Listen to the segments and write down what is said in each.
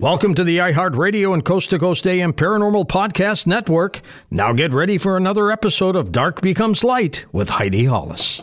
Welcome to the iHeartRadio and Coast to Coast AM Paranormal Podcast Network. Now get ready for another episode of Dark Becomes Light with Heidi Hollis.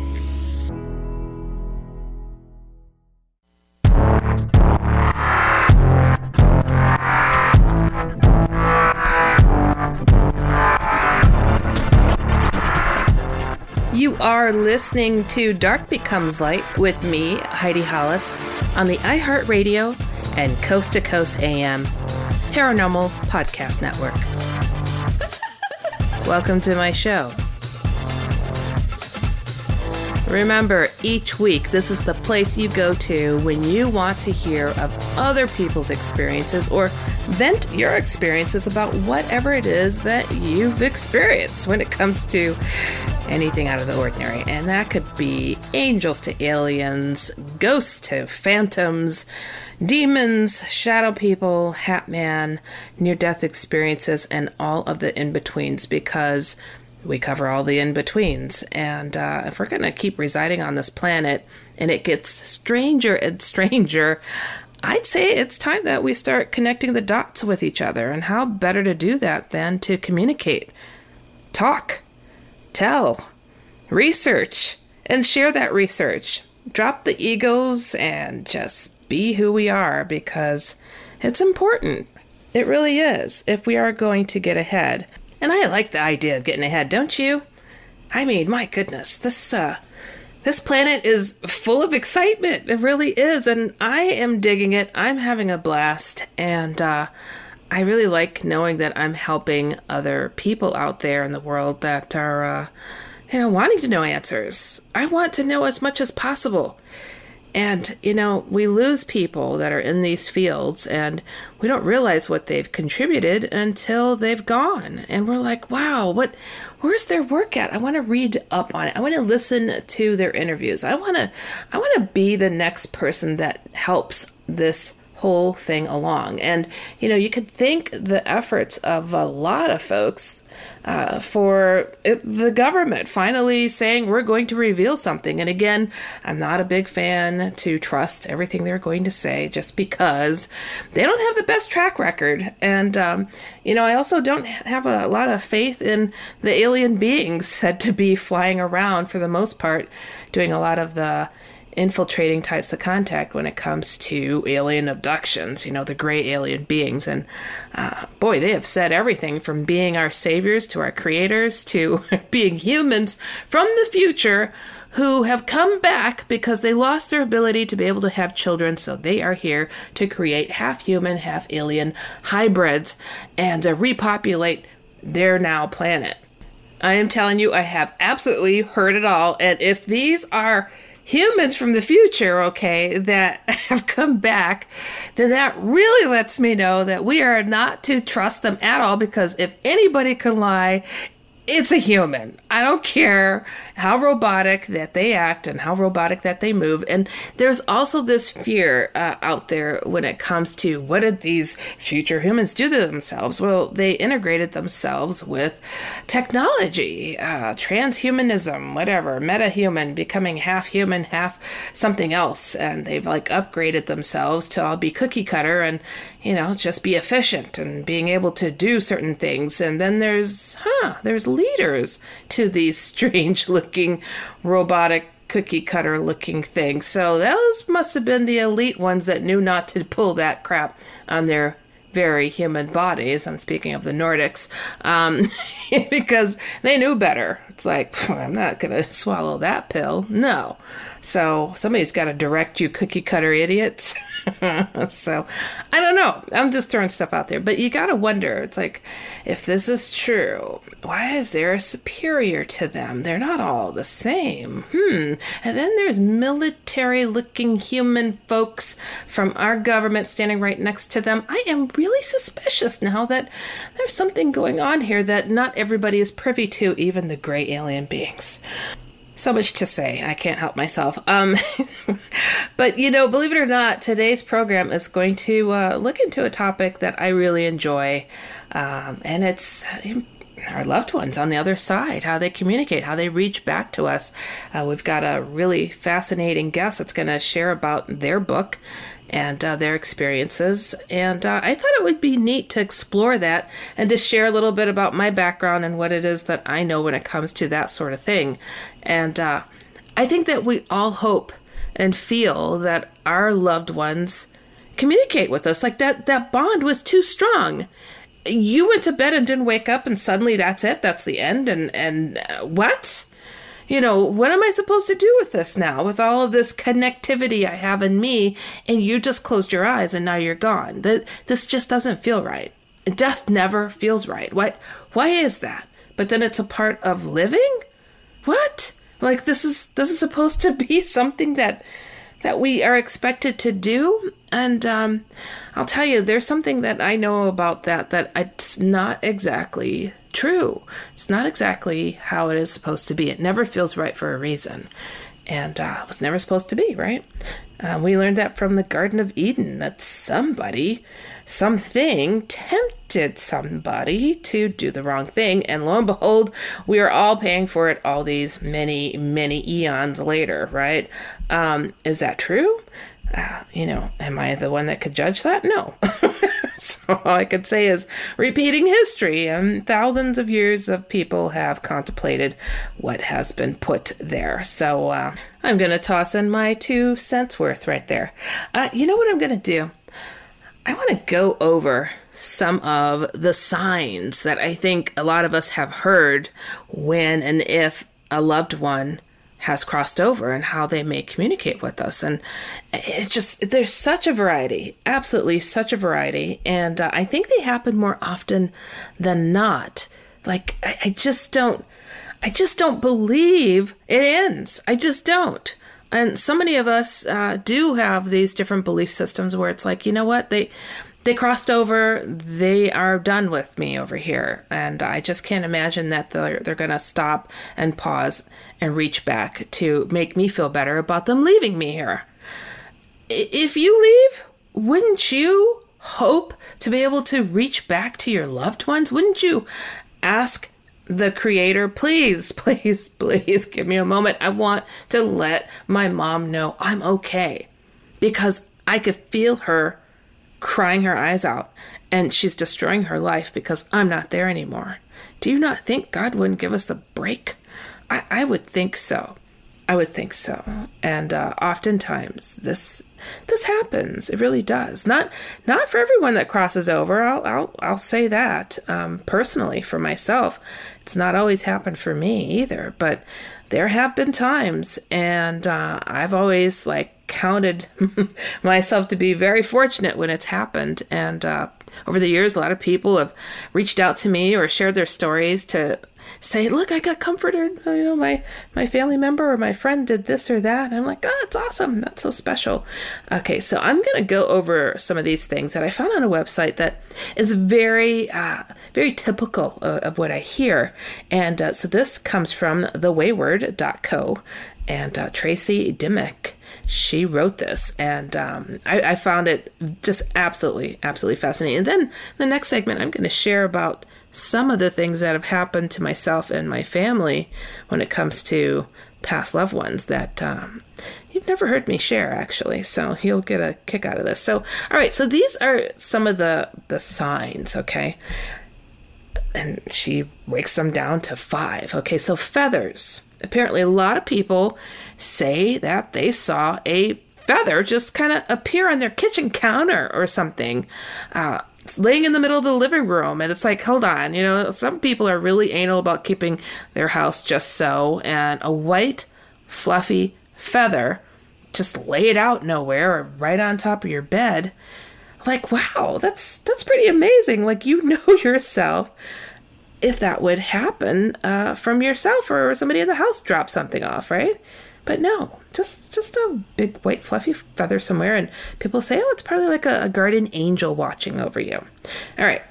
You are listening to Dark Becomes Light with me, Heidi Hollis, on the iHeartRadio and Coast to Coast AM Paranormal Podcast Network. Welcome to my show. Remember, each week, this is the place you go to when you want to hear of other people's experiences or vent your experiences about whatever it is that you've experienced when it comes to anything out of the ordinary. And that could be angels to aliens, ghosts to phantoms, demons, shadow people, Hat Man, near-death experiences, and all of the in-betweens, because we cover all the in-betweens. And if we're going to keep residing on this planet and it gets stranger and stranger, I'd say it's time that we start connecting the dots with each other. And how better to do that than to communicate, talk, tell, research, and share that research. Drop the egos and just be who we are, because it's important. It really is, if we are going to get ahead. And I like the idea of getting ahead, don't you? I mean, my goodness, this planet is full of excitement. It really is, and I am digging it. I'm having a blast, and I really like knowing that I'm helping other people out there in the world that are, wanting to know answers. I want to know as much as possible. And, we lose people that are in these fields, and we don't realize what they've contributed until they've gone. And we're like, wow, where's their work at? I want to read up on it. I want to listen to their interviews. I want to be the next person that helps this whole thing along. And, you could thank the efforts of a lot of folks for the government finally saying we're going to reveal something. And again, I'm not a big fan to trust everything they're going to say just because they don't have the best track record. And, I also don't have a lot of faith in the alien beings said to be flying around, for the most part, doing a lot of the infiltrating types of contact when it comes to alien abductions, the gray alien beings. And boy, they have said everything from being our saviors to our creators to being humans from the future who have come back because they lost their ability to be able to have children. So they are here to create half human, half alien hybrids and to repopulate their now planet. I am telling you, I have absolutely heard it all. And if these are humans from the future, okay, that have come back, then that really lets me know that we are not to trust them at all, because if anybody can lie, it's a human. I don't care how robotic that they act and how robotic that they move. And there's also this fear out there when it comes to what did these future humans do to themselves? Well, they integrated themselves with technology, transhumanism, whatever, metahuman, becoming half human, half something else. And they've upgraded themselves to all be cookie cutter and, just be efficient and being able to do certain things. And then there's leaders to these strange looking robotic cookie cutter looking things. So those must have been the elite ones that knew not to pull that crap on their very human bodies. I'm speaking of the Nordics, because they knew better. It's like, I'm not going to swallow that pill. No. So somebody's got to direct you cookie cutter idiots. So I don't know. I'm just throwing stuff out there, but you got to wonder, it's like, if this is true, why is there a superior to them? They're not all the same. And then there's military looking human folks from our government standing right next to them. I am really suspicious now that there's something going on here that not everybody is privy to, even the gray alien beings. So much to say. I can't help myself. But, you know, believe it or not, today's program is going to look into a topic that I really enjoy. And it's our loved ones on the other side, how they communicate, how they reach back to us. We've got a really fascinating guest that's going to share about their book and their experiences. And I thought it would be neat to explore that and to share a little bit about my background and what it is that I know when it comes to that sort of thing. And I think that we all hope and feel that our loved ones communicate with us. Like that bond was too strong. You went to bed and didn't wake up and suddenly that's it. That's the end. And what? You know, what am I supposed to do with this now, with all of this connectivity I have in me, and you just closed your eyes and now you're gone? This just doesn't feel right. Death never feels right. Why is that? But then it's a part of living? What? Like, this is supposed to be something that we are expected to do? And I'll tell you, there's something that I know about that it's not exactly true. It's not exactly how it is supposed to be. It never feels right for a reason. And it was never supposed to be, right? We learned that from the Garden of Eden, that something tempted somebody to do the wrong thing. And lo and behold, we are all paying for it all these many, many eons later, right? Is that true? You know, am I the one that could judge that? No. So all I could say is repeating history, and thousands of years of people have contemplated what has been put there. So I'm going to toss in my 2 cents worth right there. You know what I'm going to do? I want to go over some of the signs that I think a lot of us have heard when and if a loved one has crossed over, and how they may communicate with us. And it's just, there's such a variety, absolutely such a variety. And I think they happen more often than not. Like, I just don't believe it ends. I just don't. And so many of us do have these different belief systems where it's like, you know what, they crossed over, they are done with me over here. And I just can't imagine that they're going to stop and pause and reach back to make me feel better about them leaving me here. If you leave, wouldn't you hope to be able to reach back to your loved ones? Wouldn't you ask the creator, please, please, please give me a moment. I want to let my mom know I'm okay, because I could feel her crying her eyes out, and she's destroying her life because I'm not there anymore. Do you not think God wouldn't give us a break? I would think so. I would think so. And oftentimes this happens. It really does. Not for everyone that crosses over. I'll say that personally for myself. It's not always happened for me either, but there have been times, and I've always counted myself to be very fortunate when it's happened. And over the years, a lot of people have reached out to me or shared their stories to say, look, I got comforted. You know, my family member or my friend did this or that. And I'm like, oh, that's awesome. That's so special. Okay, so I'm going to go over some of these things that I found on a website that is very, very typical of what I hear. And so this comes from thewayward.co. And Tracy Dimmick, she wrote this, and I found it just absolutely, absolutely fascinating. And then the next segment, I'm going to share about some of the things that have happened to myself and my family when it comes to past loved ones that you've never heard me share, actually. So you'll get a kick out of this. So, all right. So these are some of the signs, okay? And she breaks them down to 5. Okay, so feathers. Apparently, a lot of people say that they saw a feather just kind of appear on their kitchen counter or something, laying in the middle of the living room. And it's like, hold on, you know, some people are really anal about keeping their house just so. And a white, fluffy feather just laid out nowhere or right on top of your bed. Like, wow, that's pretty amazing. Like, you know yourself. If that would happen from yourself or somebody in the house dropped something off, right? But no, just a big white fluffy feather somewhere, and people say, oh, it's probably like a guardian angel watching over you. All right,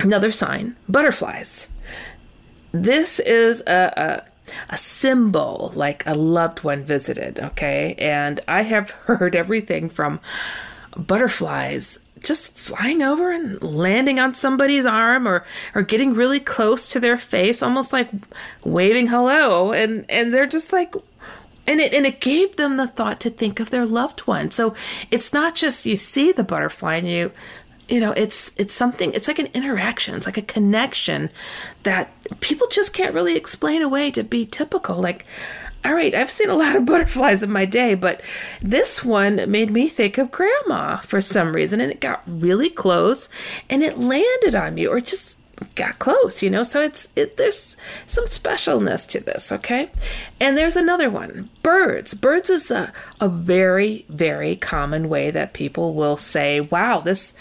another sign, butterflies. This is a symbol, like a loved one visited, okay? And I have heard everything from butterflies just flying over and landing on somebody's arm or getting really close to their face, almost like waving hello. And they're just like, and it gave them the thought to think of their loved one. So it's not just you see the butterfly and you know, it's something, it's like an interaction. It's like a connection that people just can't really explain away to be typical. Like, all right, I've seen a lot of butterflies in my day, but this one made me think of grandma for some reason. And it got really close and it landed on you, or just got close, you know? So there's some specialness to this. Okay. And there's another one, birds. Birds is a very, very common way that people will say, wow, this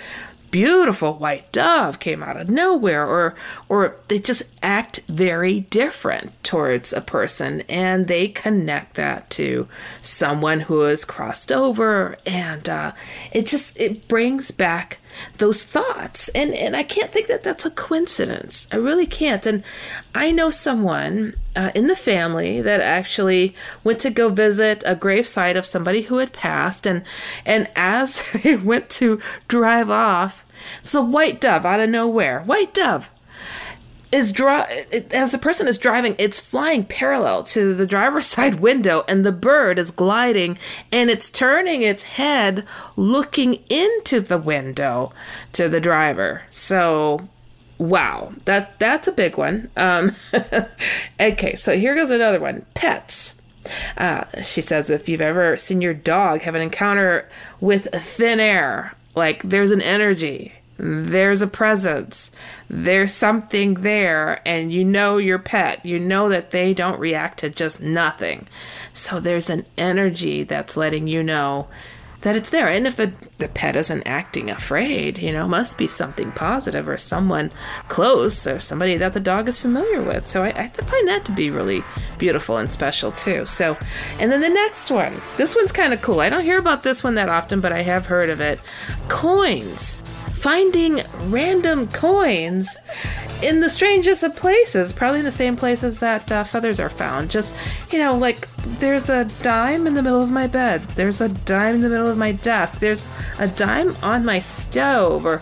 beautiful white dove came out of nowhere, or they just act very different towards a person, and they connect that to someone who is crossed over, and it brings back those thoughts, and I can't think that that's a coincidence. I really can't. And I know someone in the family that actually went to go visit a gravesite of somebody who had passed, and as they went to drive off, it's a white dove out of nowhere. White dove as the person is driving, it's flying parallel to the driver's side window, and the bird is gliding and it's turning its head, looking into the window to the driver. So, wow, that's a big one. Okay, so here goes another one. Pets. She says, if you've ever seen your dog have an encounter with thin air, like there's an energy, there's a presence, there's something there, and you know your pet, you know that they don't react to just nothing. So there's an energy that's letting you know that it's there. And if the pet isn't acting afraid, you know, must be something positive or someone close or somebody that the dog is familiar with. So I find that to be really beautiful and special too. So, and then the next one, this one's kind of cool. I don't hear about this one that often, but I have heard of it. Coins. Finding random coins in the strangest of places, probably in the same places that feathers are found. Just, you know, like there's a dime in the middle of my bed. There's a dime in the middle of my desk. There's a dime on my stove, or,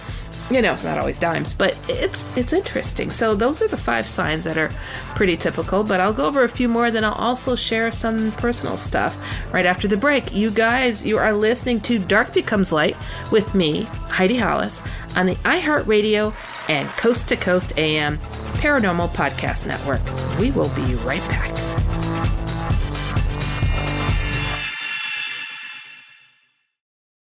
you know, it's not always dimes, but it's interesting. So those are the 5 signs that are pretty typical, but I'll go over a few more, then I'll also share some personal stuff right after the break. You guys, you are listening to Dark Becomes Light with me, Heidi Hollis, on the iHeartRadio and Coast to Coast AM Paranormal Podcast Network. We will be right back.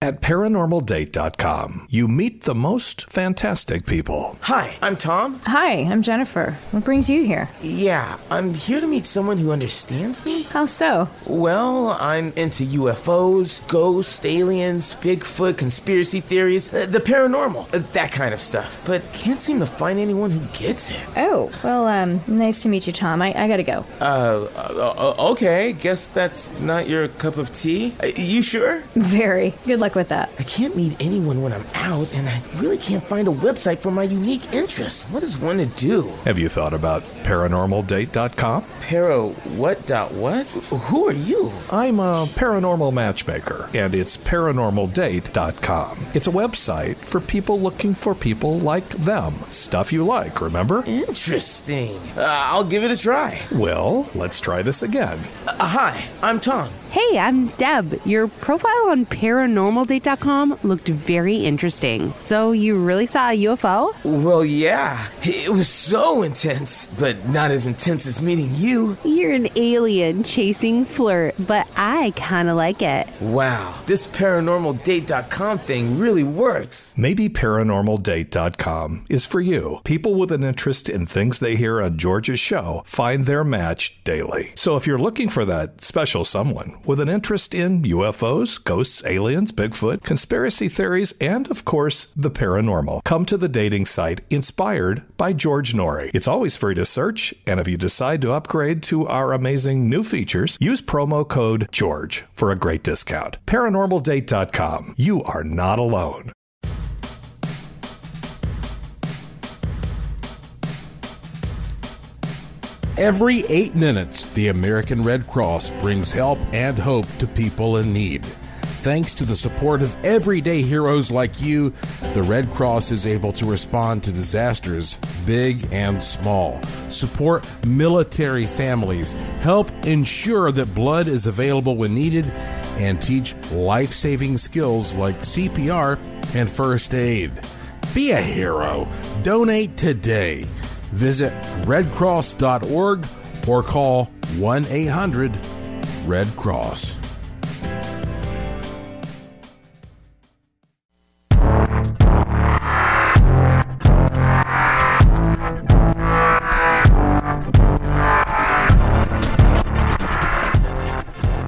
At ParanormalDate.com, you meet the most fantastic people. Hi, I'm Tom. Hi, I'm Jennifer. What brings you here? Yeah, I'm here to meet someone who understands me. How so? Well, I'm into UFOs, ghosts, aliens, Bigfoot, conspiracy theories, the paranormal, that kind of stuff. But can't seem to find anyone who gets it. Oh, well, nice to meet you, Tom. I gotta go. Okay, guess that's not your cup of tea. You sure? Very. Good luck with that. I can't meet anyone when I'm out, and I really can't find a website for my unique interests. What is one to do? Have you thought about ParanormalDate.com? What? Who are you? I'm a paranormal matchmaker, and it's ParanormalDate.com. It's a website for people looking for people like them. Stuff you like, remember? Interesting. I'll give it a try. Well, let's try this again. Hi, I'm Tom. Hey, I'm Deb. Your profile on ParanormalDate.com looked very interesting. So you really saw a UFO? Well, yeah. It was so intense, but not as intense as meeting you. You're an alien chasing flirt, but I kind of like it. Wow, this ParanormalDate.com thing really works. Maybe ParanormalDate.com is for you. People with an interest in things they hear on George's show find their match daily. So if you're looking for that special someone with an interest in UFOs, ghosts, aliens, Bigfoot, conspiracy theories, and, of course, the paranormal, come to the dating site inspired by George Norrie. It's always free to search, and if you decide to upgrade to our amazing new features, use promo code GEORGE for a great discount. ParanormalDate.com. You are not alone. Every 8 minutes, the American Red Cross brings help and hope to people in need. Thanks to the support of everyday heroes like you, the Red Cross is able to respond to disasters, big and small, support military families, help ensure that blood is available when needed, and teach life-saving skills like CPR and first aid. Be a hero. Donate today. Visit redcross.org or call 1-800-RED-CROSS.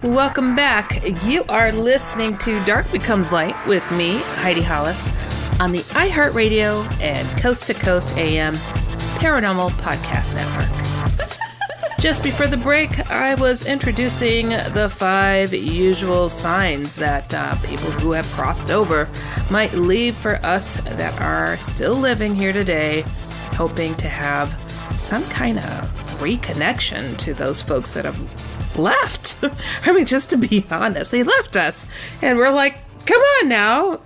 Welcome back. You are listening to Dark Becomes Light with me, Heidi Hollis, on the iHeartRadio and Coast to Coast AM Paranormal Podcast Network. Just before the break, I was introducing the 5 usual signs that people who have crossed over might leave for us that are still living here today, hoping to have some kind of reconnection to those folks that have left. I mean, just to be honest, they left us, and we're like, come on now,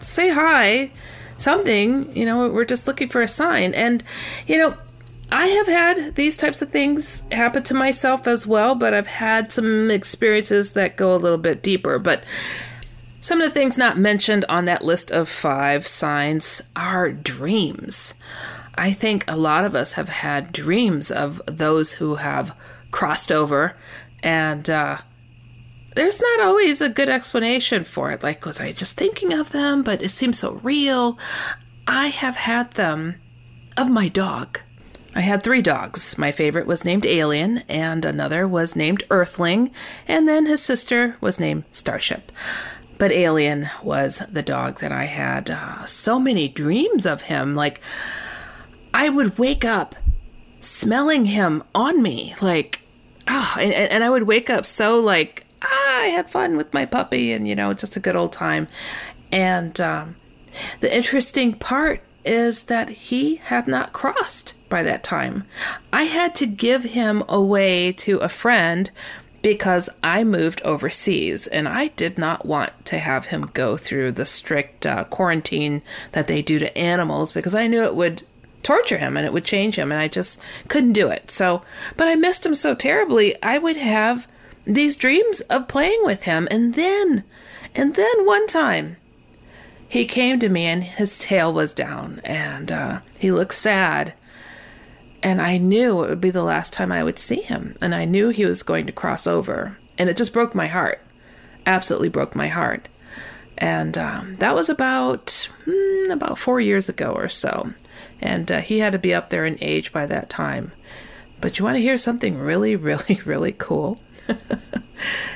say hi, something, we're just looking for a sign. And I have had these types of things happen to myself as well, but I've had some experiences that go a little bit deeper. But some of the things not mentioned on that list of 5 signs are dreams. I think a lot of us have had dreams of those who have crossed over, and there's not always a good explanation for it. Like, was I just thinking of them? But it seems so real. I have had them of my dog. I had 3 dogs. My favorite was named Alien, and another was named Earthling, and then his sister was named Starship. But Alien was the dog that I had so many dreams of him. Like, I would wake up smelling him on me, like, oh, and I would wake up so like, I had fun with my puppy and, you know, just a good old time. And the interesting part is that he had not crossed by that time. I had to give him away to a friend because I moved overseas and I did not want to have him go through the strict quarantine that they do to animals, because I knew it would torture him and it would change him, and I just couldn't do it. So, but I missed him so terribly. I would have these dreams of playing with him. And then one time he came to me and his tail was down and he looked sad. And I knew it would be the last time I would see him. And I knew he was going to cross over. And it just broke my heart. Absolutely broke my heart. And that was about 4 years ago or so. And he had to be up there in age by that time. But you want to hear something really, really, really cool?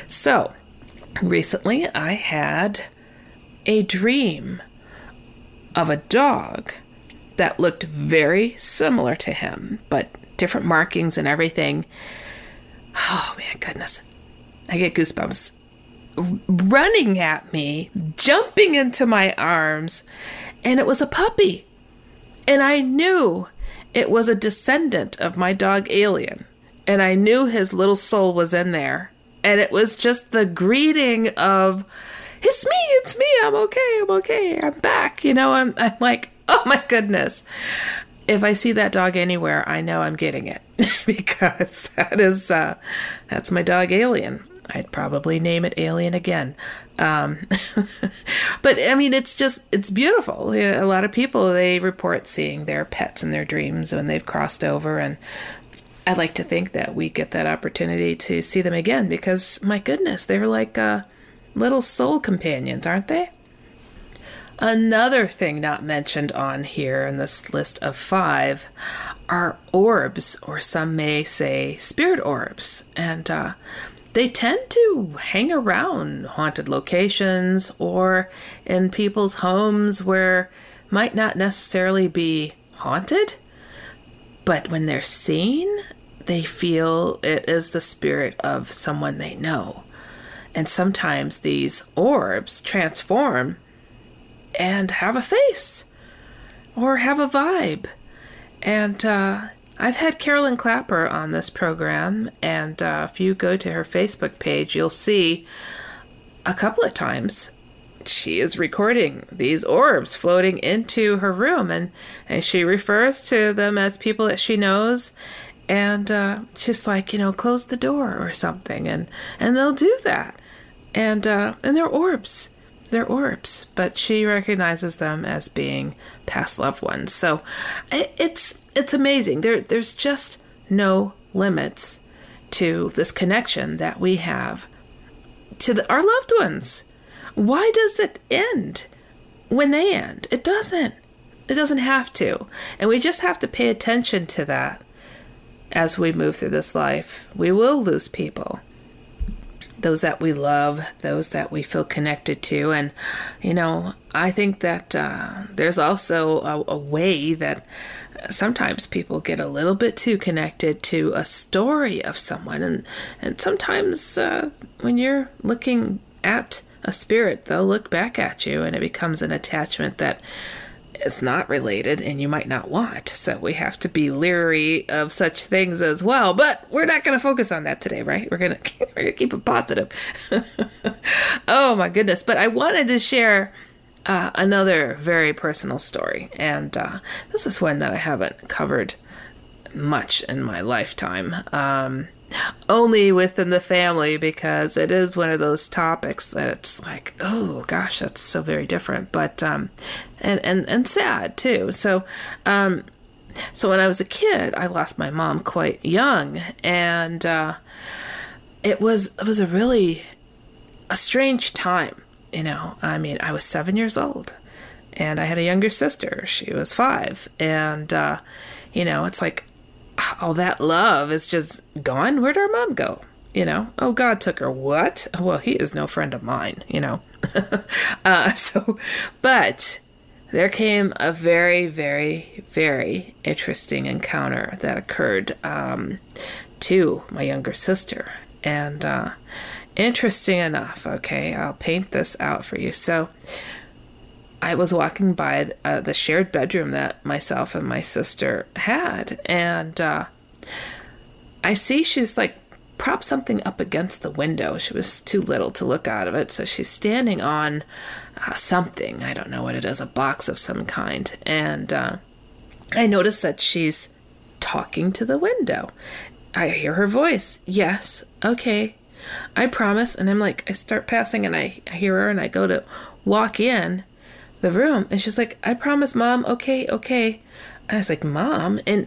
So, recently I had a dream of a dog that looked very similar to him, but different markings and everything. Oh, man, goodness. I get goosebumps. Running at me, jumping into my arms, and it was a puppy. And I knew it was a descendant of my dog, Alien. And I knew his little soul was in there. And it was just the greeting of, it's me, I'm okay, I'm back. You know, I'm like, oh my goodness. If I see that dog anywhere, I know I'm getting it because that's my dog Alien. I'd probably name it Alien again. But I mean, it's beautiful. A lot of people, they report seeing their pets in their dreams when they've crossed over. And I'd like to think that we get that opportunity to see them again because my goodness, they're like little soul companions, aren't they? Another thing not mentioned on here in this list of 5 are orbs, or some may say spirit orbs. And they tend to hang around haunted locations or in people's homes where might not necessarily be haunted, but when they're seen, they feel it is the spirit of someone they know. And sometimes these orbs transform and have a face or have a vibe. And I've had Carolyn Clapper on this program, and if you go to her Facebook page, you'll see a couple of times she is recording these orbs floating into her room, and she refers to them as people that she knows, and just like, you know, close the door or something, and they'll do that, and they're orbs. They're orbs, but she recognizes them as being past loved ones. So it's amazing. There's just no limits to this connection that we have to our loved ones. Why does it end when they end? It doesn't. It doesn't have to. And we just have to pay attention to that as we move through this life. We will lose people. Those that we love, those that we feel connected to. And, you know, I think that there's also a way that sometimes people get a little bit too connected to a story of someone. And sometimes when you're looking at a spirit, they'll look back at you and it becomes an attachment that is not related and you might not want. So we have to be leery of such things as well, but we're not going to focus on that today, right? We're going to keep it positive. Oh my goodness. But I wanted to share another very personal story. And this is one that I haven't covered much in my lifetime. Only within the family, because it is one of those topics that it's like, oh gosh, that's so very different, but, and sad too. So, so when I was a kid, I lost my mom quite young, and, it was a really strange time, you know. I mean, I was 7 years old and I had a younger sister. She was 5, and, you know, it's like, all that love is just gone. Where'd our mom go? You know, oh, God took her. What? Well, he is no friend of mine, you know. But There came a very, very, very interesting encounter that occurred to my younger sister. And interesting enough, okay, I'll paint this out for you. So I was walking by the shared bedroom that myself and my sister had. And I see she's like propped something up against the window. She was too little to look out of it. So she's standing on something. I don't know what it is, a box of some kind. And I notice that she's talking to the window. I hear her voice. Yes. Okay. I promise. And I'm like, I start passing and I hear her and I go to walk in the room. And she's like, I promise, Mom. Okay. Okay. And I was like, Mom? And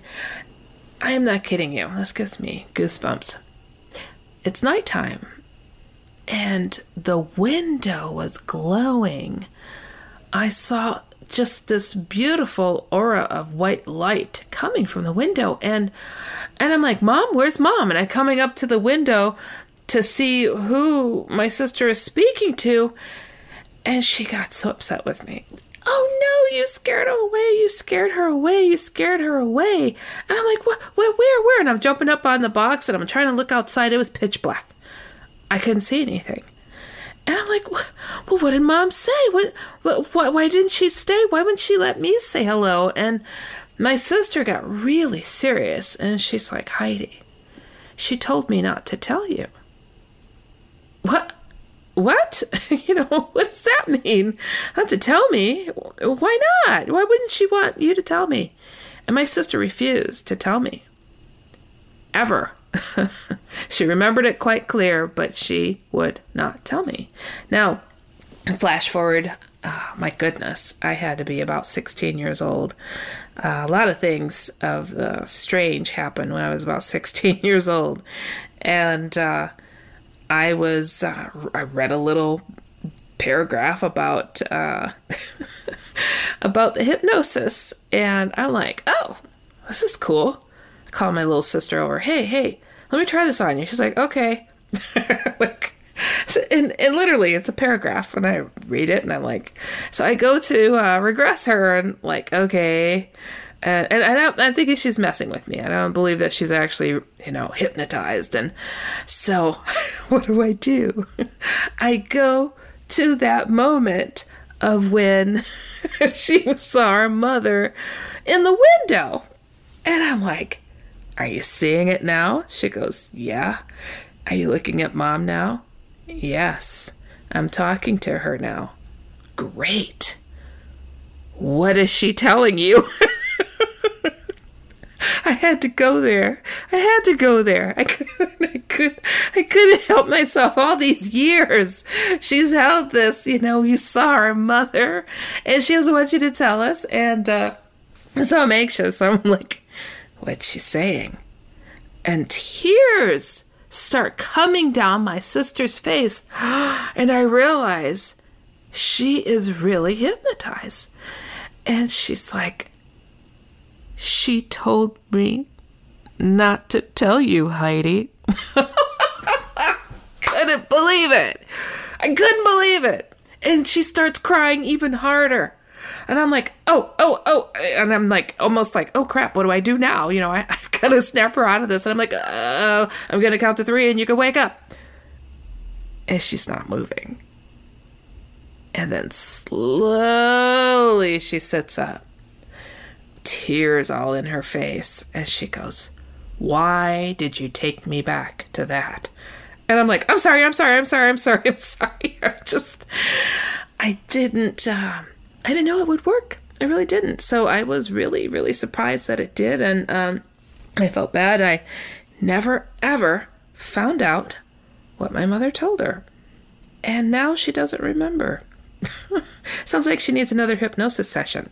I am not kidding you. This gives me goosebumps. It's nighttime. And the window was glowing. I saw just this beautiful aura of white light coming from the window. And I'm like, Mom, where's Mom? And I'm coming up to the window to see who my sister is speaking to. And she got so upset with me. Oh no, you scared her away. You scared her away. You scared her away. And I'm like, what, where? And I'm jumping up on the box and I'm trying to look outside. It was pitch black. I couldn't see anything. And I'm like, well, what did Mom say? What, why didn't she stay? Why wouldn't she let me say hello? And my sister got really serious. And she's like, Heidi, she told me not to tell you. What? You know, what does that mean? Not to tell me? Why not? Why wouldn't she want you to tell me? And my sister refused to tell me. Ever. She remembered it quite clear, but she would not tell me. Now, flash forward, my goodness, I had to be about 16 years old. A lot of things of the strange happened when I was about 16 years old. And I read a little paragraph about about the hypnosis. And I'm like, oh, this is cool. I call my little sister over. Hey, let me try this on you. She's like, okay. Like, and literally, it's a paragraph. And I read it, and I'm like, so I go to regress her, and like, okay. And I'm thinking she's messing with me. I don't believe that she's actually, you know, hypnotized. And so what do? I go to that moment of when she saw her mother in the window. And I'm like, are you seeing it now? She goes, yeah. Are you looking at Mom now? Yes. I'm talking to her now. Great. What is she telling you? I had to go there. I couldn't help myself all these years. She's held this, you know, you saw her mother and she doesn't want you to tell us. And so I'm anxious. I'm like, what's she saying? And tears start coming down my sister's face. And I realize she is really hypnotized. And she's like, she told me not to tell you, Heidi. Couldn't believe it. I couldn't believe it. And she starts crying even harder. And I'm like, oh. And I'm like, almost like, oh, crap, what do I do now? You know, I've got to snap her out of this. And I'm like, I'm going to count to 3 and you can wake up. And she's not moving. And then slowly she sits up. Tears all in her face as she goes, why did you take me back to that? And I'm like, I'm sorry. I didn't know it would work. I really didn't. So I was really, really surprised that it did. And I felt bad. I never, ever found out what my mother told her. And now she doesn't remember. Sounds like she needs another hypnosis session.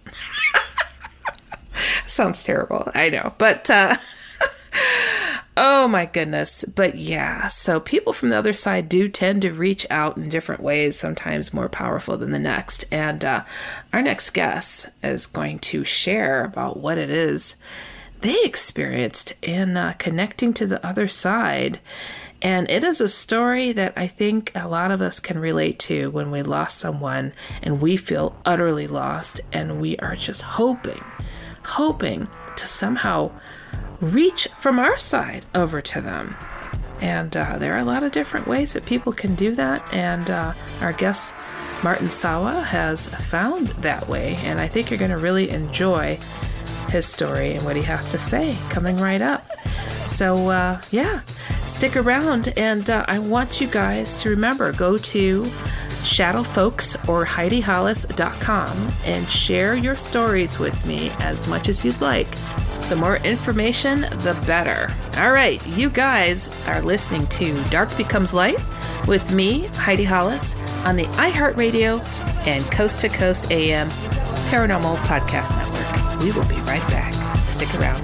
Sounds terrible. I know. But, oh my goodness. But yeah, so people from the other side do tend to reach out in different ways, sometimes more powerful than the next. And our next guest is going to share about what it is they experienced in connecting to the other side And it is a story that I think a lot of us can relate to when we lost someone and we feel utterly lost and we are just hoping to somehow reach from our side over to them. And there are a lot of different ways that people can do that. And our guest, Martin Sawa, has found that way. And I think you're going to really enjoy his story and what he has to say coming right up. So, stick around. And I want you guys to remember, go to shadowfolks or HeidiHollis.com and share your stories with me as much as you'd like. The more information, the better. All right, you guys are listening to Dark Becomes Light with me, Heidi Hollis, on the iHeartRadio and Coast to Coast AM Paranormal Podcast Network. We will be right back. Stick around.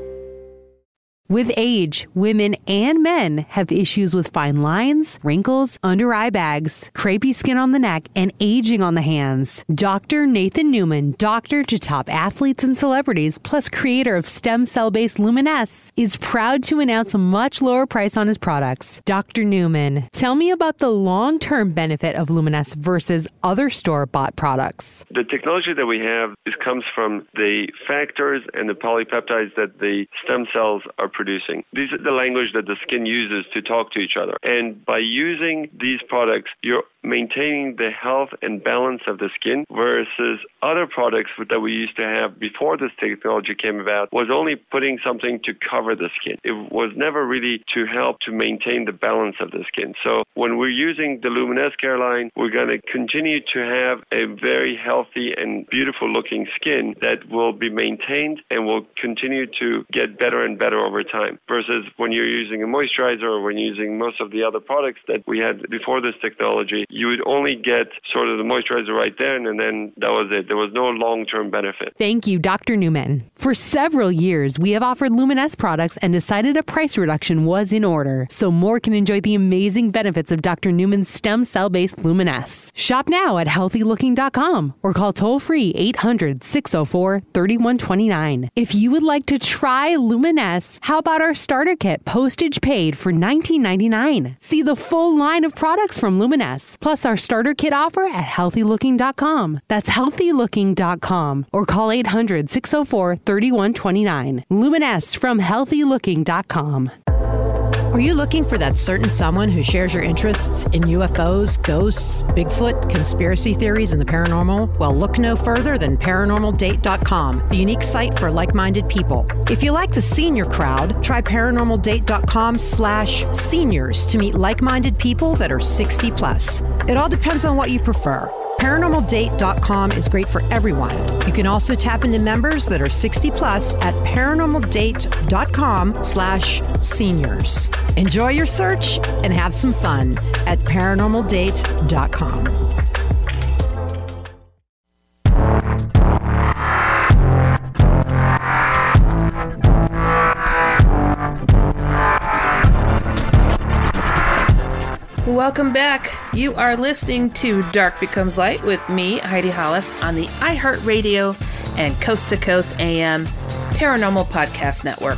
With age, women and men have issues with fine lines, wrinkles, under-eye bags, crepey skin on the neck, and aging on the hands. Dr. Nathan Newman, doctor to top athletes and celebrities, plus creator of stem cell-based Luminesse, is proud to announce a much lower price on his products. Dr. Newman, tell me about the long-term benefit of Luminesse versus other store-bought products. The technology that we have comes from the factors and the polypeptides that the stem cells are producing. These are the language that the skin uses to talk to each other. And by using these products, you're maintaining the health and balance of the skin, versus other products that we used to have before this technology came about was only putting something to cover the skin. It was never really to help to maintain the balance of the skin. So when we're using the Luminesse Care line, we're going to continue to have a very healthy and beautiful looking skin that will be maintained and will continue to get better and better over time, versus when you're using a moisturizer or when you're using most of the other products that we had before this technology, you would only get sort of the moisturizer right there and then that was it. There was no long-term benefit. Thank you, Dr. Newman. For several years, we have offered Luminesse products and decided a price reduction was in order so more can enjoy the amazing benefits of Dr. Newman's stem cell-based Luminesse. Shop now at healthylooking.com or call toll-free 800-604-3129. If you would like to try Luminesse, How about our starter kit, postage paid, for $19.99? See the full line of products from Luminesse, plus our starter kit offer at healthylooking.com. That's healthylooking.com, or call 800-604-3129. Luminesse from healthylooking.com. Are you looking for that certain someone who shares your interests in UFOs, ghosts, Bigfoot, conspiracy theories, and the paranormal? Well, look no further than ParanormalDate.com, the unique site for like-minded people. If you like the senior crowd, try ParanormalDate.com/seniors to meet like-minded people that are 60 plus. It all depends on what you prefer. ParanormalDate.com is great for everyone. You can also tap into members that are 60 plus at ParanormalDate.com/seniors. Enjoy your search and have some fun at ParanormalDate.com. Welcome back. You are listening to Dark Becomes Light with me, Heidi Hollis, on the iHeartRadio and Coast to Coast AM Paranormal Podcast Network.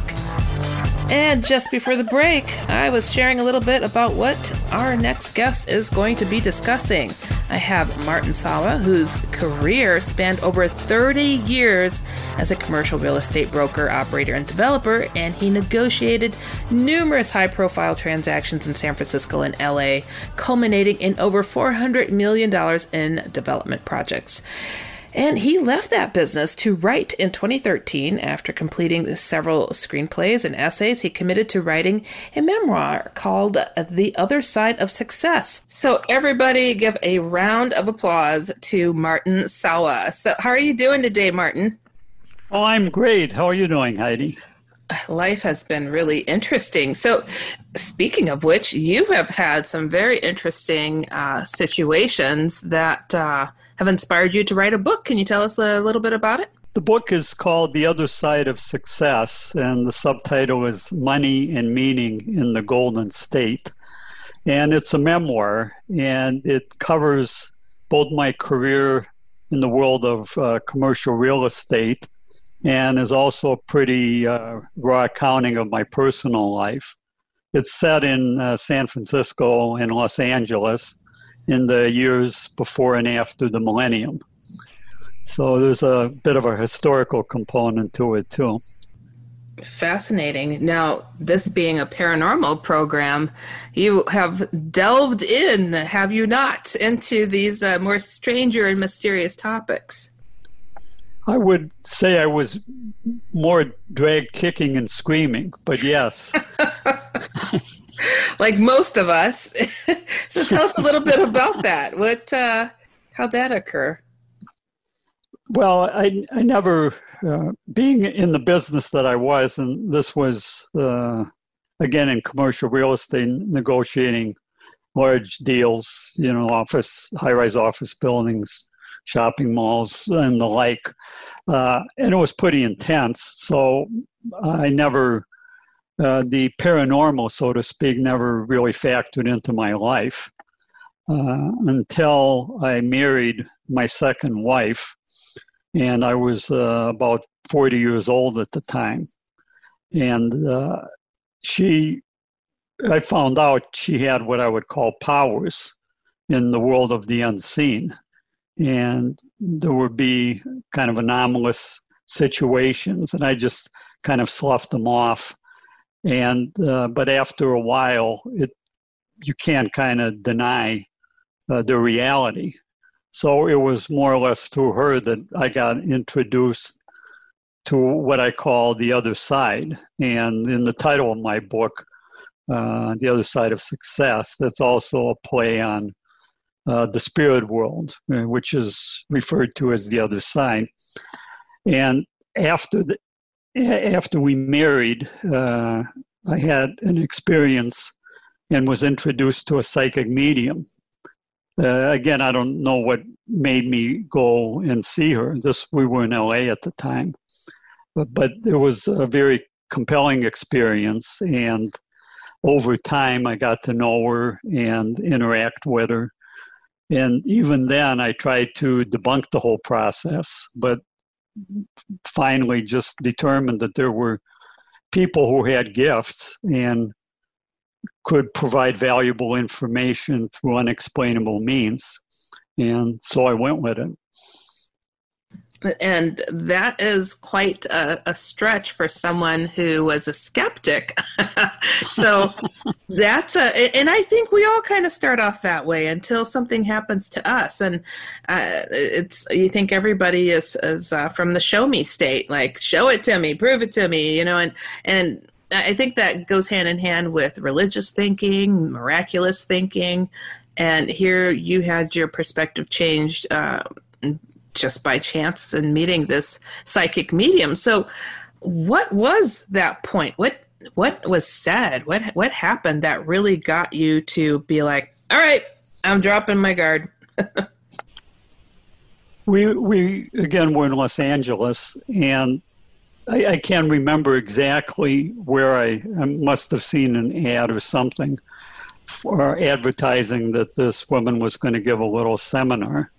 And just before the break, I was sharing a little bit about what our next guest is going to be discussing. I have Martin Sawa, whose career spanned over 30 years as a commercial real estate broker, operator, and developer, and he negotiated numerous high-profile transactions in San Francisco and LA, culminating in over $400 million in development projects. And he left that business to write in 2013. After completing several screenplays and essays, he committed to writing a memoir called The Other Side of Success. So everybody give a round of applause to Martin Sawa. So how are you doing today, Martin? Oh, I'm great. How are you doing, Heidi? Life has been really interesting. So speaking of which, you have had some very interesting situations that... have inspired you to write a book. Can you tell us a little bit about it? The book is called The Other Side of Success, and the subtitle is Money and Meaning in the Golden State. And it's a memoir, and it covers both my career in the world of commercial real estate, and is also a pretty raw accounting of my personal life. It's set in San Francisco and Los Angeles, in the years before and after the millennium. So there's a bit of a historical component to it, too. Fascinating. Now, this being a paranormal program, you have delved in, have you not, into these more stranger and mysterious topics? I would say I was more dragged kicking and screaming, but yes. Like most of us. So tell us a little bit about that. How'd that occur? Well, I never, being in the business that I was, and this was, again, in commercial real estate, negotiating large deals, office, high-rise office buildings, shopping malls, and the like. And it was pretty intense. So I never... the paranormal, so to speak, never really factored into my life until I married my second wife, and I was about 40 years old at the time. And I found out she had what I would call powers in the world of the unseen, and there would be kind of anomalous situations, and I just kind of sloughed them off. And but after a while, you can't kind of deny the reality. So it was more or less through her that I got introduced to what I call the other side. And in the title of my book, The Other Side of Success, that's also a play on the spirit world, which is referred to as the other side. And after we married, I had an experience and was introduced to a psychic medium. Again, I don't know what made me go and see her. We were in LA at the time. But it was a very compelling experience. And over time, I got to know her and interact with her. And even then, I tried to debunk the whole process, but finally just determined that there were people who had gifts and could provide valuable information through unexplainable means. And so I went with it. And that is quite a stretch for someone who was a skeptic. So that's and I think we all kind of start off that way until something happens to us. And you think everybody is from the show me state, like show it to me, prove it to me, you know, and I think that goes hand in hand with religious thinking, miraculous thinking, and here you had your perspective changed just by chance and meeting this psychic medium. So what was that point? What was said? What happened that really got you to be like, all right, I'm dropping my guard? We again, were in Los Angeles, and I can't remember exactly where I must have seen an ad or something for advertising that this woman was going to give a little seminar.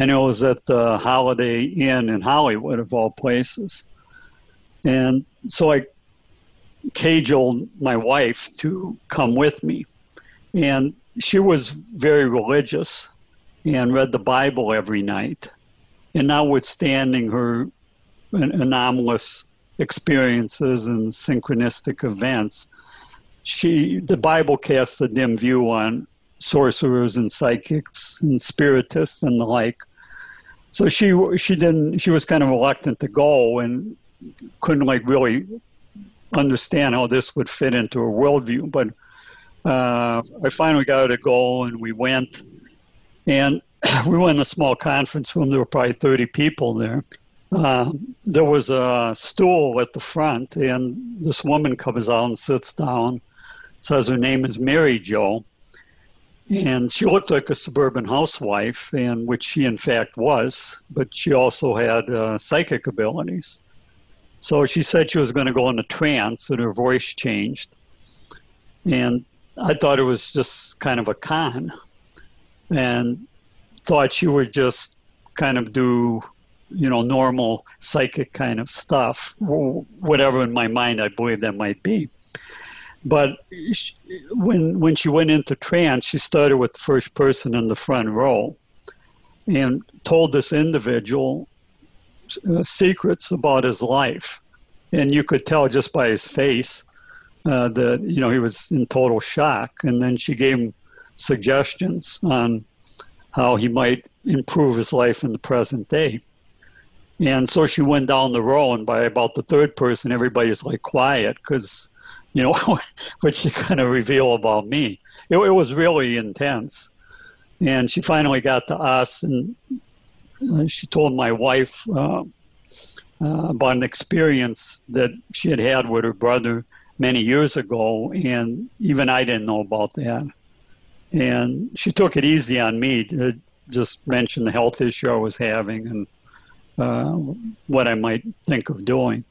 And it was at the Holiday Inn in Hollywood, of all places. And so I cajoled my wife to come with me. And she was very religious and read the Bible every night. And notwithstanding her anomalous experiences and synchronistic events, the Bible casts a dim view on sorcerers and psychics and spiritists and the like. So she was kind of reluctant to go and couldn't really understand how this would fit into her worldview. But I finally got her to go, and we went. And we were in a small conference room. There were probably 30 people there. There was a stool at the front, and this woman comes out and sits down, says her name is Mary Jo, and she looked like a suburban housewife, and which she in fact was, but she also had psychic abilities. So she said she was going to go in a trance, and her voice changed, and I thought it was just kind of a con, and thought she would just kind of do normal psychic kind of stuff, whatever in my mind I believe that might be. But when she went into trance, she started with the first person in the front row and told this individual secrets about his life. And you could tell just by his face that, he was in total shock. And then she gave him suggestions on how he might improve his life in the present day. And so she went down the row, and by about the third person, everybody's like quiet because, what she kind of reveal about me. It was really intense. And she finally got to us, and she told my wife about an experience that she had with her brother many years ago, and even I didn't know about that. And she took it easy on me to just mention the health issue I was having and what I might think of doing.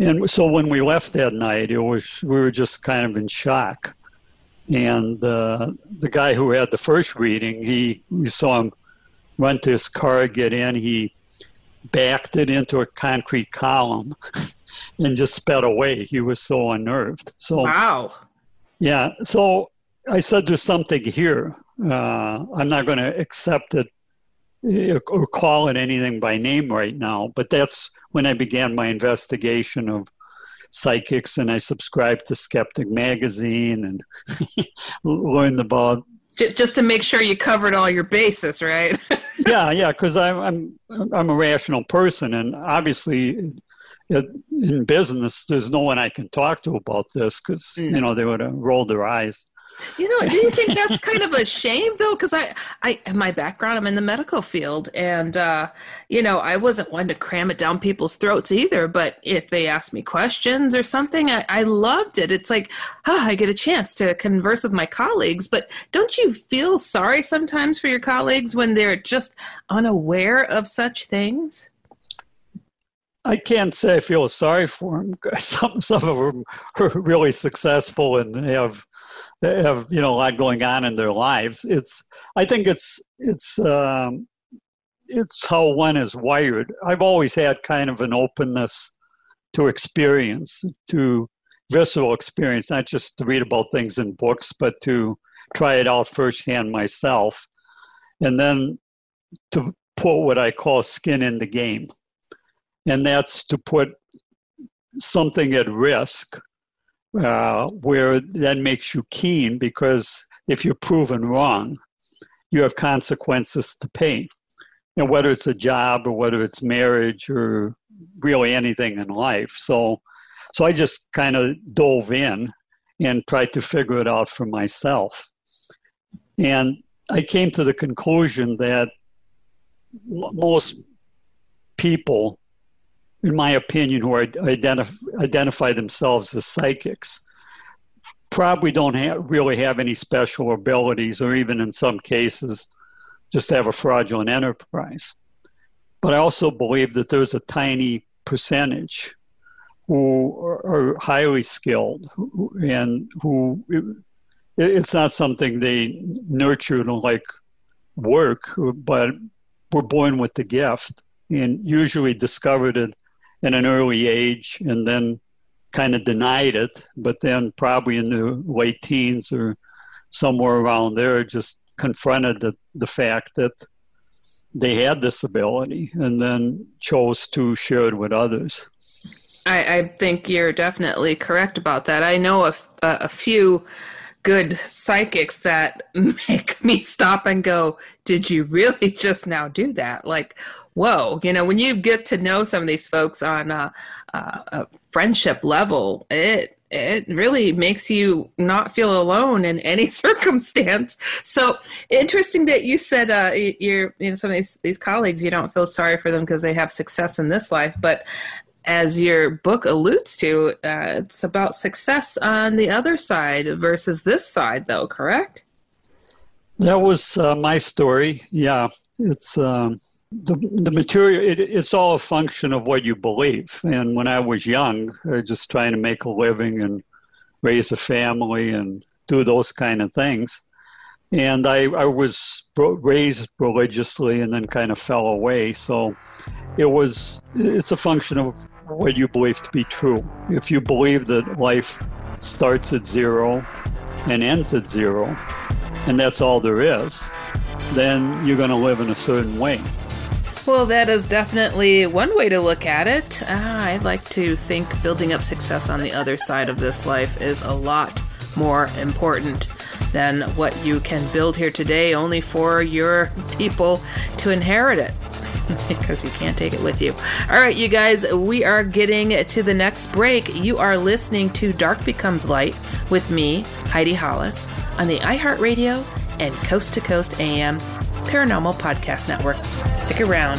And so when we left that night, we were just kind of in shock. And the guy who had the first reading, we saw him run to his car, get in. He backed it into a concrete column and just sped away. He was so unnerved. So, wow. Yeah. So I said, there's something here. I'm not going to accept it or call it anything by name right now, but that's when I began my investigation of psychics, and I subscribed to Skeptic magazine and learned about... Just to make sure you covered all your bases, right? yeah, because I'm a rational person, and obviously in business, there's no one I can talk to about this because, they would have rolled their eyes. Do you think that's kind of a shame, though? Because my background, I'm in the medical field, and, I wasn't one to cram it down people's throats either, but if they asked me questions or something, I loved it. It's like, I get a chance to converse with my colleagues, but don't you feel sorry sometimes for your colleagues when they're just unaware of such things? I can't say I feel sorry for them. Some of them are really successful and have a lot going on in their lives. I think it's how one is wired. I've always had kind of an openness to experience, to visceral experience, not just to read about things in books, but to try it out firsthand myself, and then to put what I call skin in the game. And that's to put something at risk where that makes you keen, because if you're proven wrong, you have consequences to pay. And whether it's a job or whether it's marriage or really anything in life. So I just kind of dove in and tried to figure it out for myself. And I came to the conclusion that most people, in my opinion, who identify themselves as psychics, probably don't really have any special abilities, or even in some cases, just have a fraudulent enterprise. But I also believe that there's a tiny percentage who are highly skilled and who it's not something they nurture to like work, but were born with the gift and usually discovered it in an early age and then kind of denied it, but then probably in the late teens or somewhere around there just confronted the fact that they had this ability and then chose to share it with others. I think you're definitely correct about that. I know a few good psychics that make me stop and go, did you really just now do that? Like, whoa, you know, when you get to know some of these folks on a friendship level, it really makes you not feel alone in any circumstance. So interesting that you said some of these colleagues, you don't feel sorry for them because they have success in this life. But as your book alludes to, it's about success on the other side versus this side, though, correct? That was my story. Yeah, it's the material. It's all a function of what you believe. And when I was young, just trying to make a living and raise a family and do those kind of things. And I was raised religiously and then kind of fell away. So it's a function of what you believe to be true. If you believe that life starts at zero and ends at zero, and that's all there is, then you're going to live in a certain way. Well, that is definitely one way to look at it. I like to think building up success on the other side of this life is a lot more important than what you can build here today, only for your people to inherit it. Because you can't take it with you. All right, you guys, we are getting to the next break. You are listening to Dark Becomes Light with me, Heidi Hollis, on the iHeartRadio and Coast to Coast AM Paranormal Podcast Network. Stick around.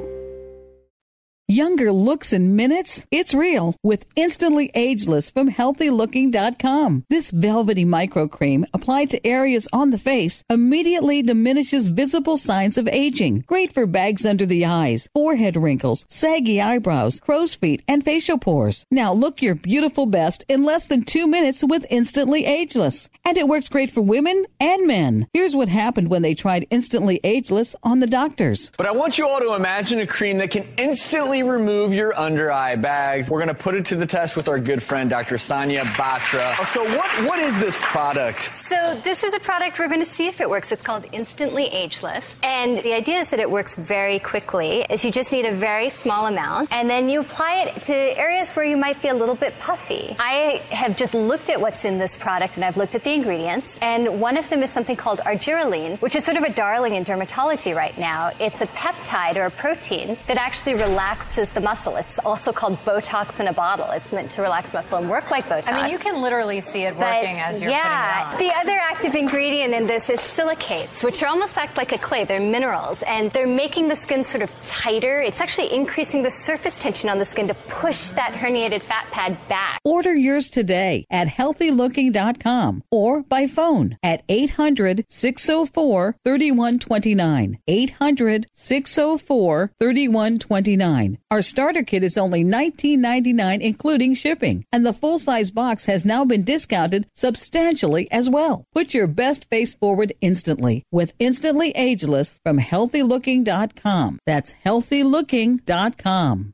Younger looks in minutes? It's real with Instantly Ageless from healthylooking.com. This velvety micro cream applied to areas on the face immediately diminishes visible signs of aging. Great for bags under the eyes, forehead wrinkles, saggy eyebrows, crow's feet, and facial pores. Now look your beautiful best in less than 2 minutes with Instantly Ageless. And it works great for women and men. Here's what happened when they tried Instantly Ageless on the doctors. But I want you all to imagine a cream that can instantly remove your under eye bags. We're going to put it to the test with our good friend, Dr. Sonia Batra. So what is this product? So this is a product we're going to see if it works. It's called Instantly Ageless. And the idea is that it works very quickly, is you just need a very small amount, and then you apply it to areas where you might be a little bit puffy. I have just looked at what's in this product, and I've looked at the ingredients, and one of them is something called Argireline, which is sort of a darling in dermatology right now. It's a peptide or a protein that actually relaxes the muscle. It's also called Botox in a bottle. It's meant to relax muscle and work like Botox. I mean, you can literally see it working as you're putting it on. The other active ingredient in this is silicates, which are almost act like a clay. They're minerals, and they're making the skin sort of tighter. It's actually increasing the surface tension on the skin to push that herniated fat pad back. Order yours today at healthylooking.com or by phone at 800-604-3129. 800-604-3129. Our starter kit is only $19.99, including shipping. And the full-size box has now been discounted substantially as well. Put your best face forward instantly with Instantly Ageless from HealthyLooking.com. That's HealthyLooking.com.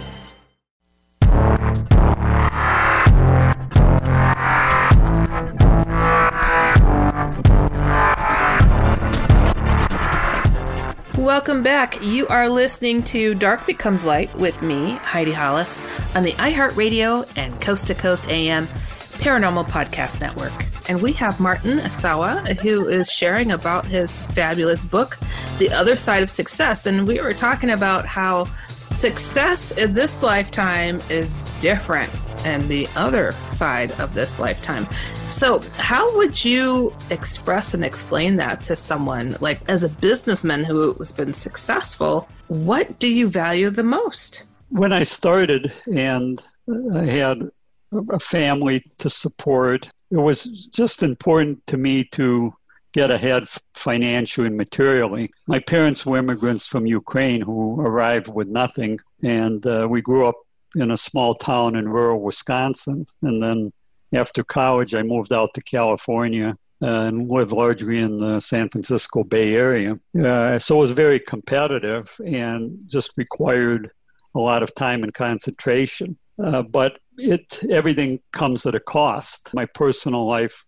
Welcome back. You are listening to Dark Becomes Light with me, Heidi Hollis, on the iHeartRadio and Coast to Coast AM Paranormal Podcast Network. And we have Martin Sawa, who is sharing about his fabulous book, The Other Side of Success. And we were talking about how success in this lifetime is different and the other side of this lifetime. So how would you express and explain that to someone? Like, as a businessman who has been successful, what do you value the most? When I started and I had a family to support, it was just important to me to get ahead financially and materially. My parents were immigrants from Ukraine who arrived with nothing, and we grew up in a small town in rural Wisconsin. And then after college, I moved out to California and lived largely in the San Francisco Bay Area. So it was very competitive and just required a lot of time and concentration. But everything comes at a cost. My personal life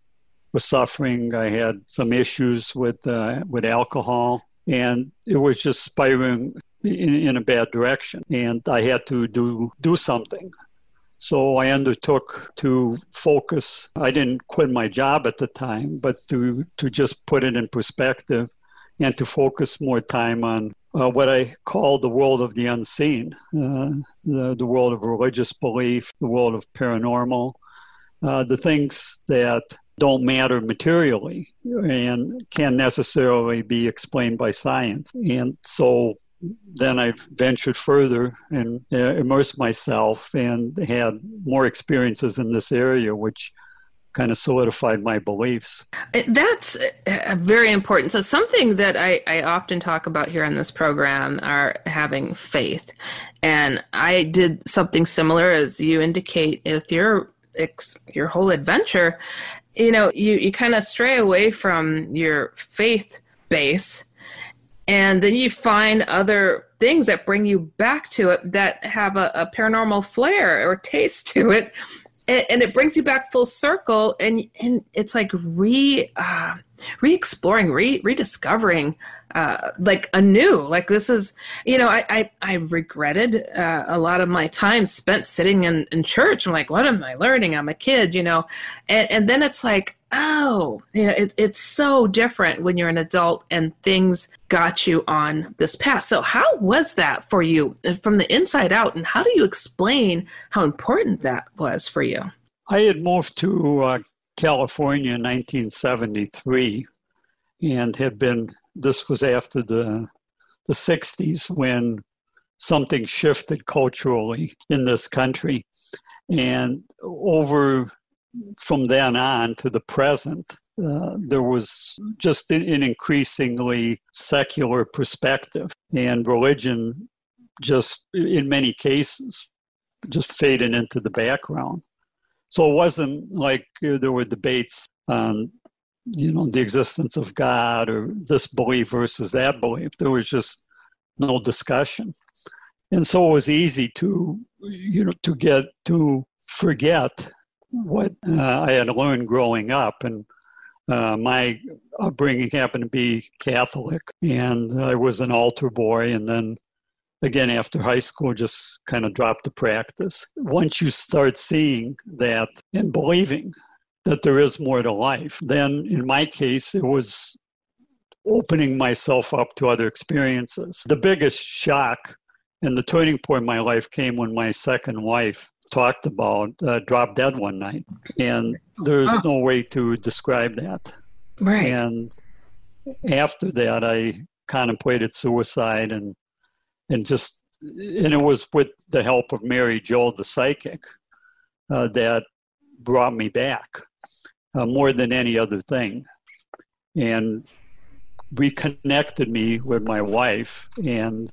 was suffering. I had some issues with alcohol, and it was just spiraling in a bad direction, and I had to do something. So I undertook to focus. I didn't quit my job at the time, but to just put it in perspective and to focus more time on what I call the world of the unseen, the world of religious belief, the world of paranormal, the things that don't matter materially and can't necessarily be explained by science. And so then I ventured further and immersed myself and had more experiences in this area, which kind of solidified my beliefs. That's very important. So something that I often talk about here on this program are having faith. And I did something similar, as you indicate, with your whole adventure. You know, you kind of stray away from your faith base, and then you find other things that bring you back to it that have a paranormal flair or taste to it. And it brings you back full circle, and it's like re-exploring, rediscovering, like anew. Like this is, you know, I regretted a lot of my time spent sitting in church. I'm like, what am I learning? I'm a kid, you know. And then it's like, oh, you know, it's so different when you're an adult and things got you on this path. So how was that for you from the inside out? And how do you explain how important that was for you? I had moved to California in 1973 and had been, this was after the 60s when something shifted culturally in this country. And over from then on to the present, there was just an increasingly secular perspective, and religion just, in many cases, just faded into the background. So it wasn't like there were debates on, you know, the existence of God or this belief versus that belief. There was just no discussion. And so it was easy to, you know, to forget what I had learned growing up. And my upbringing happened to be Catholic, and I was an altar boy. And then again, after high school, just kind of dropped the practice. Once you start seeing that and believing that there is more to life, then in my case, it was opening myself up to other experiences. The biggest shock and the turning point in my life came when my second wife talked about dropped dead one night. And there's no way to describe that. Right. And after that, I contemplated suicide and it was with the help of Mary Jo, the psychic, that brought me back more than any other thing, and reconnected me with my wife, and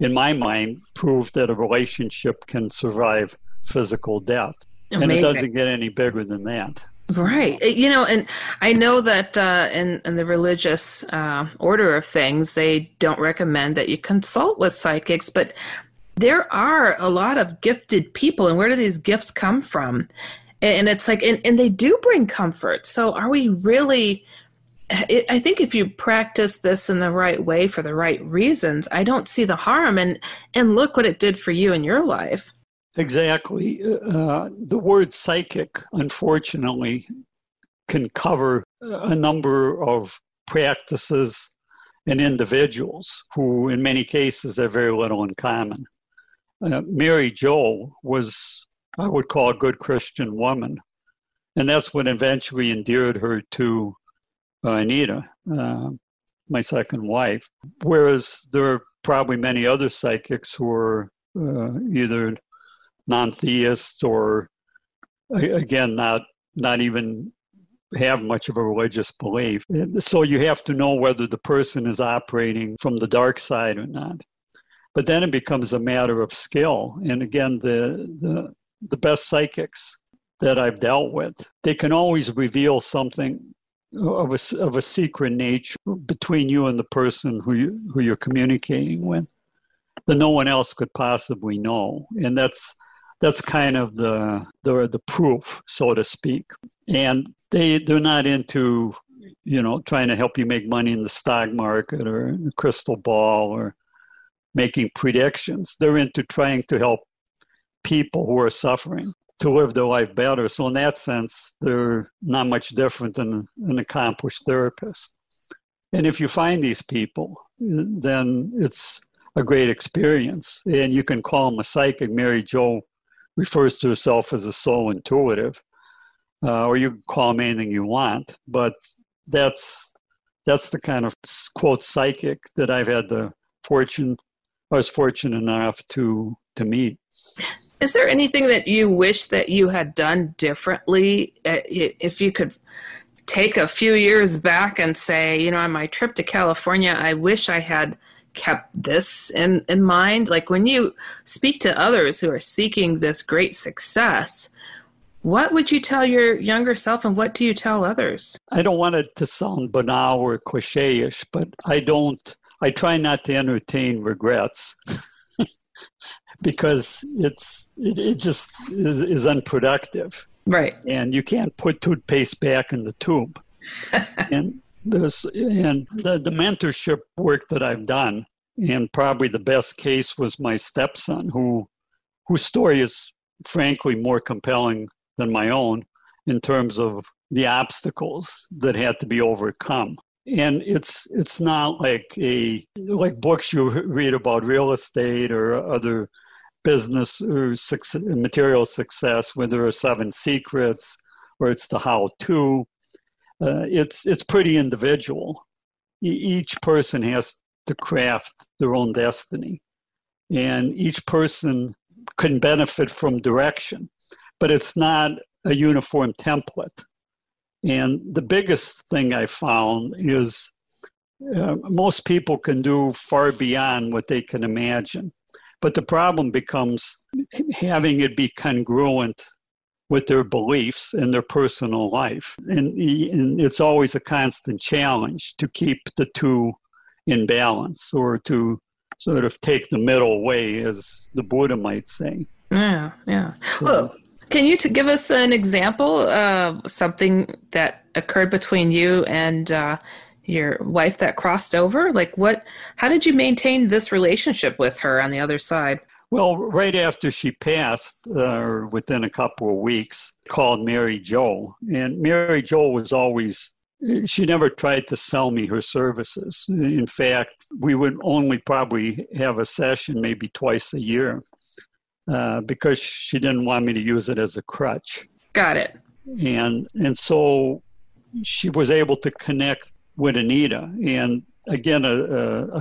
in my mind proved that a relationship can survive physical death. Amazing. And it doesn't get any bigger than that. Right. You know, and I know that in the religious order of things, they don't recommend that you consult with psychics, but there are a lot of gifted people. And where do these gifts come from? And it's like, and they do bring comfort. So are we really, I think if you practice this in the right way for the right reasons, I don't see the harm. And look what it did for you in your life. Exactly. The word psychic, unfortunately, can cover a number of practices and individuals who, in many cases, have very little in common. Mary Jo was, I would call, a good Christian woman, and that's what eventually endeared her to Anita, my second wife, whereas there are probably many other psychics who are either non-theists or, again, not even have much of a religious belief. So you have to know whether the person is operating from the dark side or not. But then it becomes a matter of skill. And again, the best psychics that I've dealt with, they can always reveal something of a secret nature between you and the person who you're communicating with that no one else could possibly know. And that's kind of the proof, so to speak. And they're not into, you know, trying to help you make money in the stock market or in the crystal ball or making predictions. They're into trying to help people who are suffering to live their life better. So in that sense, they're not much different than an accomplished therapist. And if you find these people, then it's a great experience. And you can call them a psychic. Mary Jo refers to herself as a soul intuitive, or you can call them anything you want. But that's the kind of, quote, psychic that I've had the fortune I was fortunate enough to meet. Is there anything that you wish that you had done differently? If you could take a few years back and say, you know, on my trip to California, I wish I had kept this in mind. Like when you speak to others who are seeking this great success, what would you tell your younger self and what do you tell others? I don't want it to sound banal or cliche-ish, but I try not to entertain regrets because it just is unproductive. Right. And you can't put toothpaste back in the tube. and the mentorship work that I've done, and probably the best case was my stepson, whose story is frankly more compelling than my own in terms of the obstacles that had to be overcome. And it's not like books you read about real estate or other business or success, material success, where there are 7 secrets or it's the how-to. It's pretty individual. Each person has to craft their own destiny, and each person can benefit from direction. But it's not a uniform template. And the biggest thing I found is most people can do far beyond what they can imagine. But the problem becomes having it be congruent with their beliefs and their personal life. And it's always a constant challenge to keep the two in balance, or to sort of take the middle way, as the Buddha might say. Yeah, yeah. Well, can you give us an example of something that occurred between you and your wife that crossed over? Like how did you maintain this relationship with her on the other side? Well, right after she passed, within a couple of weeks, called Mary Jo. And Mary Jo was always, she never tried to sell me her services. In fact, we would only probably have a session maybe twice a year. Because she didn't want me to use it as a crutch. Got it. And so she was able to connect with Anita. And again, a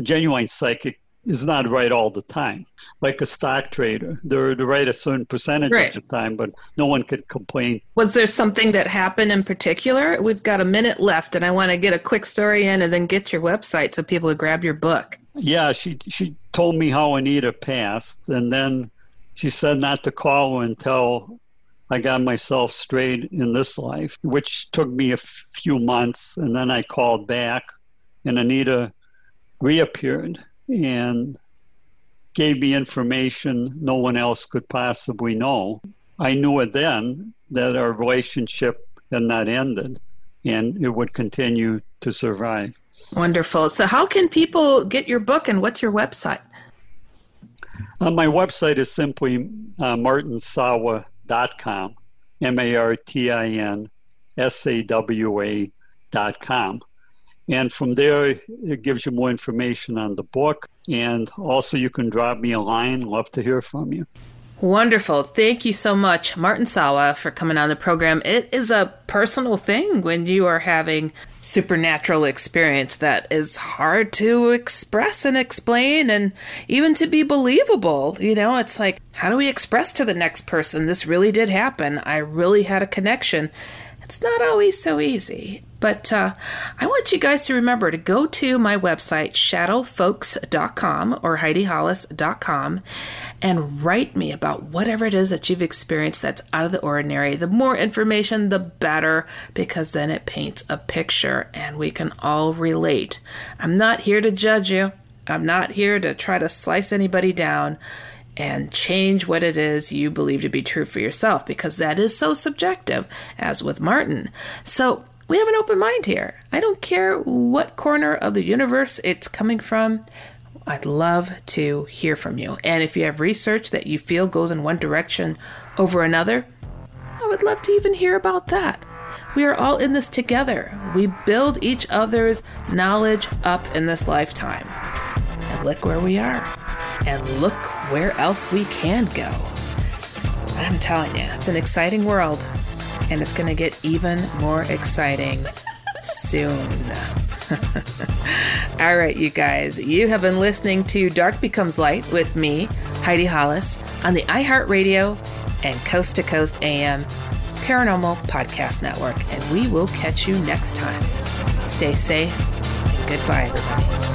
genuine psychic is not right all the time. Like a stock trader, they're right a certain percentage of the time, but no one could complain. Was there something that happened in particular? We've got a minute left, and I want to get a quick story in and then get your website so people would grab your book. Yeah, she told me how Anita passed, and then she said not to call her until I got myself straight in this life, which took me a few months, and then I called back, and Anita reappeared and gave me information no one else could possibly know. I knew it then that our relationship had not ended, and it would continue to survive. Wonderful. So how can people get your book, and what's your website? My website is simply martinsawa.com, martinsawa.com. And from there, it gives you more information on the book. And also you can drop me a line. Love to hear from you. Wonderful. Thank you so much, Martin Sawa, for coming on the program. It is a personal thing when you are having supernatural experience that is hard to express and explain and even to be believable. You know, it's like, how do we express to the next person? This really did happen. I really had a connection. It's not always so easy. But I want you guys to remember to go to my website, shadowfolks.com or HeidiHollis.com, and write me about whatever it is that you've experienced that's out of the ordinary. The more information, the better, because then it paints a picture and we can all relate. I'm not here to judge you. I'm not here to try to slice anybody down and change what it is you believe to be true for yourself, because that is so subjective, as with Martin. So we have an open mind here. I don't care what corner of the universe it's coming from. I'd love to hear from you. And if you have research that you feel goes in one direction over another, I would love to even hear about that. We are all in this together. We build each other's knowledge up in this lifetime. And look where we are. And look where else we can go. I'm telling you, it's an exciting world. And it's going to get even more exciting soon. All right, you guys, you have been listening to Dark Becomes Light with me, Heidi Hollis, on the iHeartRadio and Coast to Coast AM Paranormal Podcast Network. And we will catch you next time. Stay safe. And goodbye, everybody.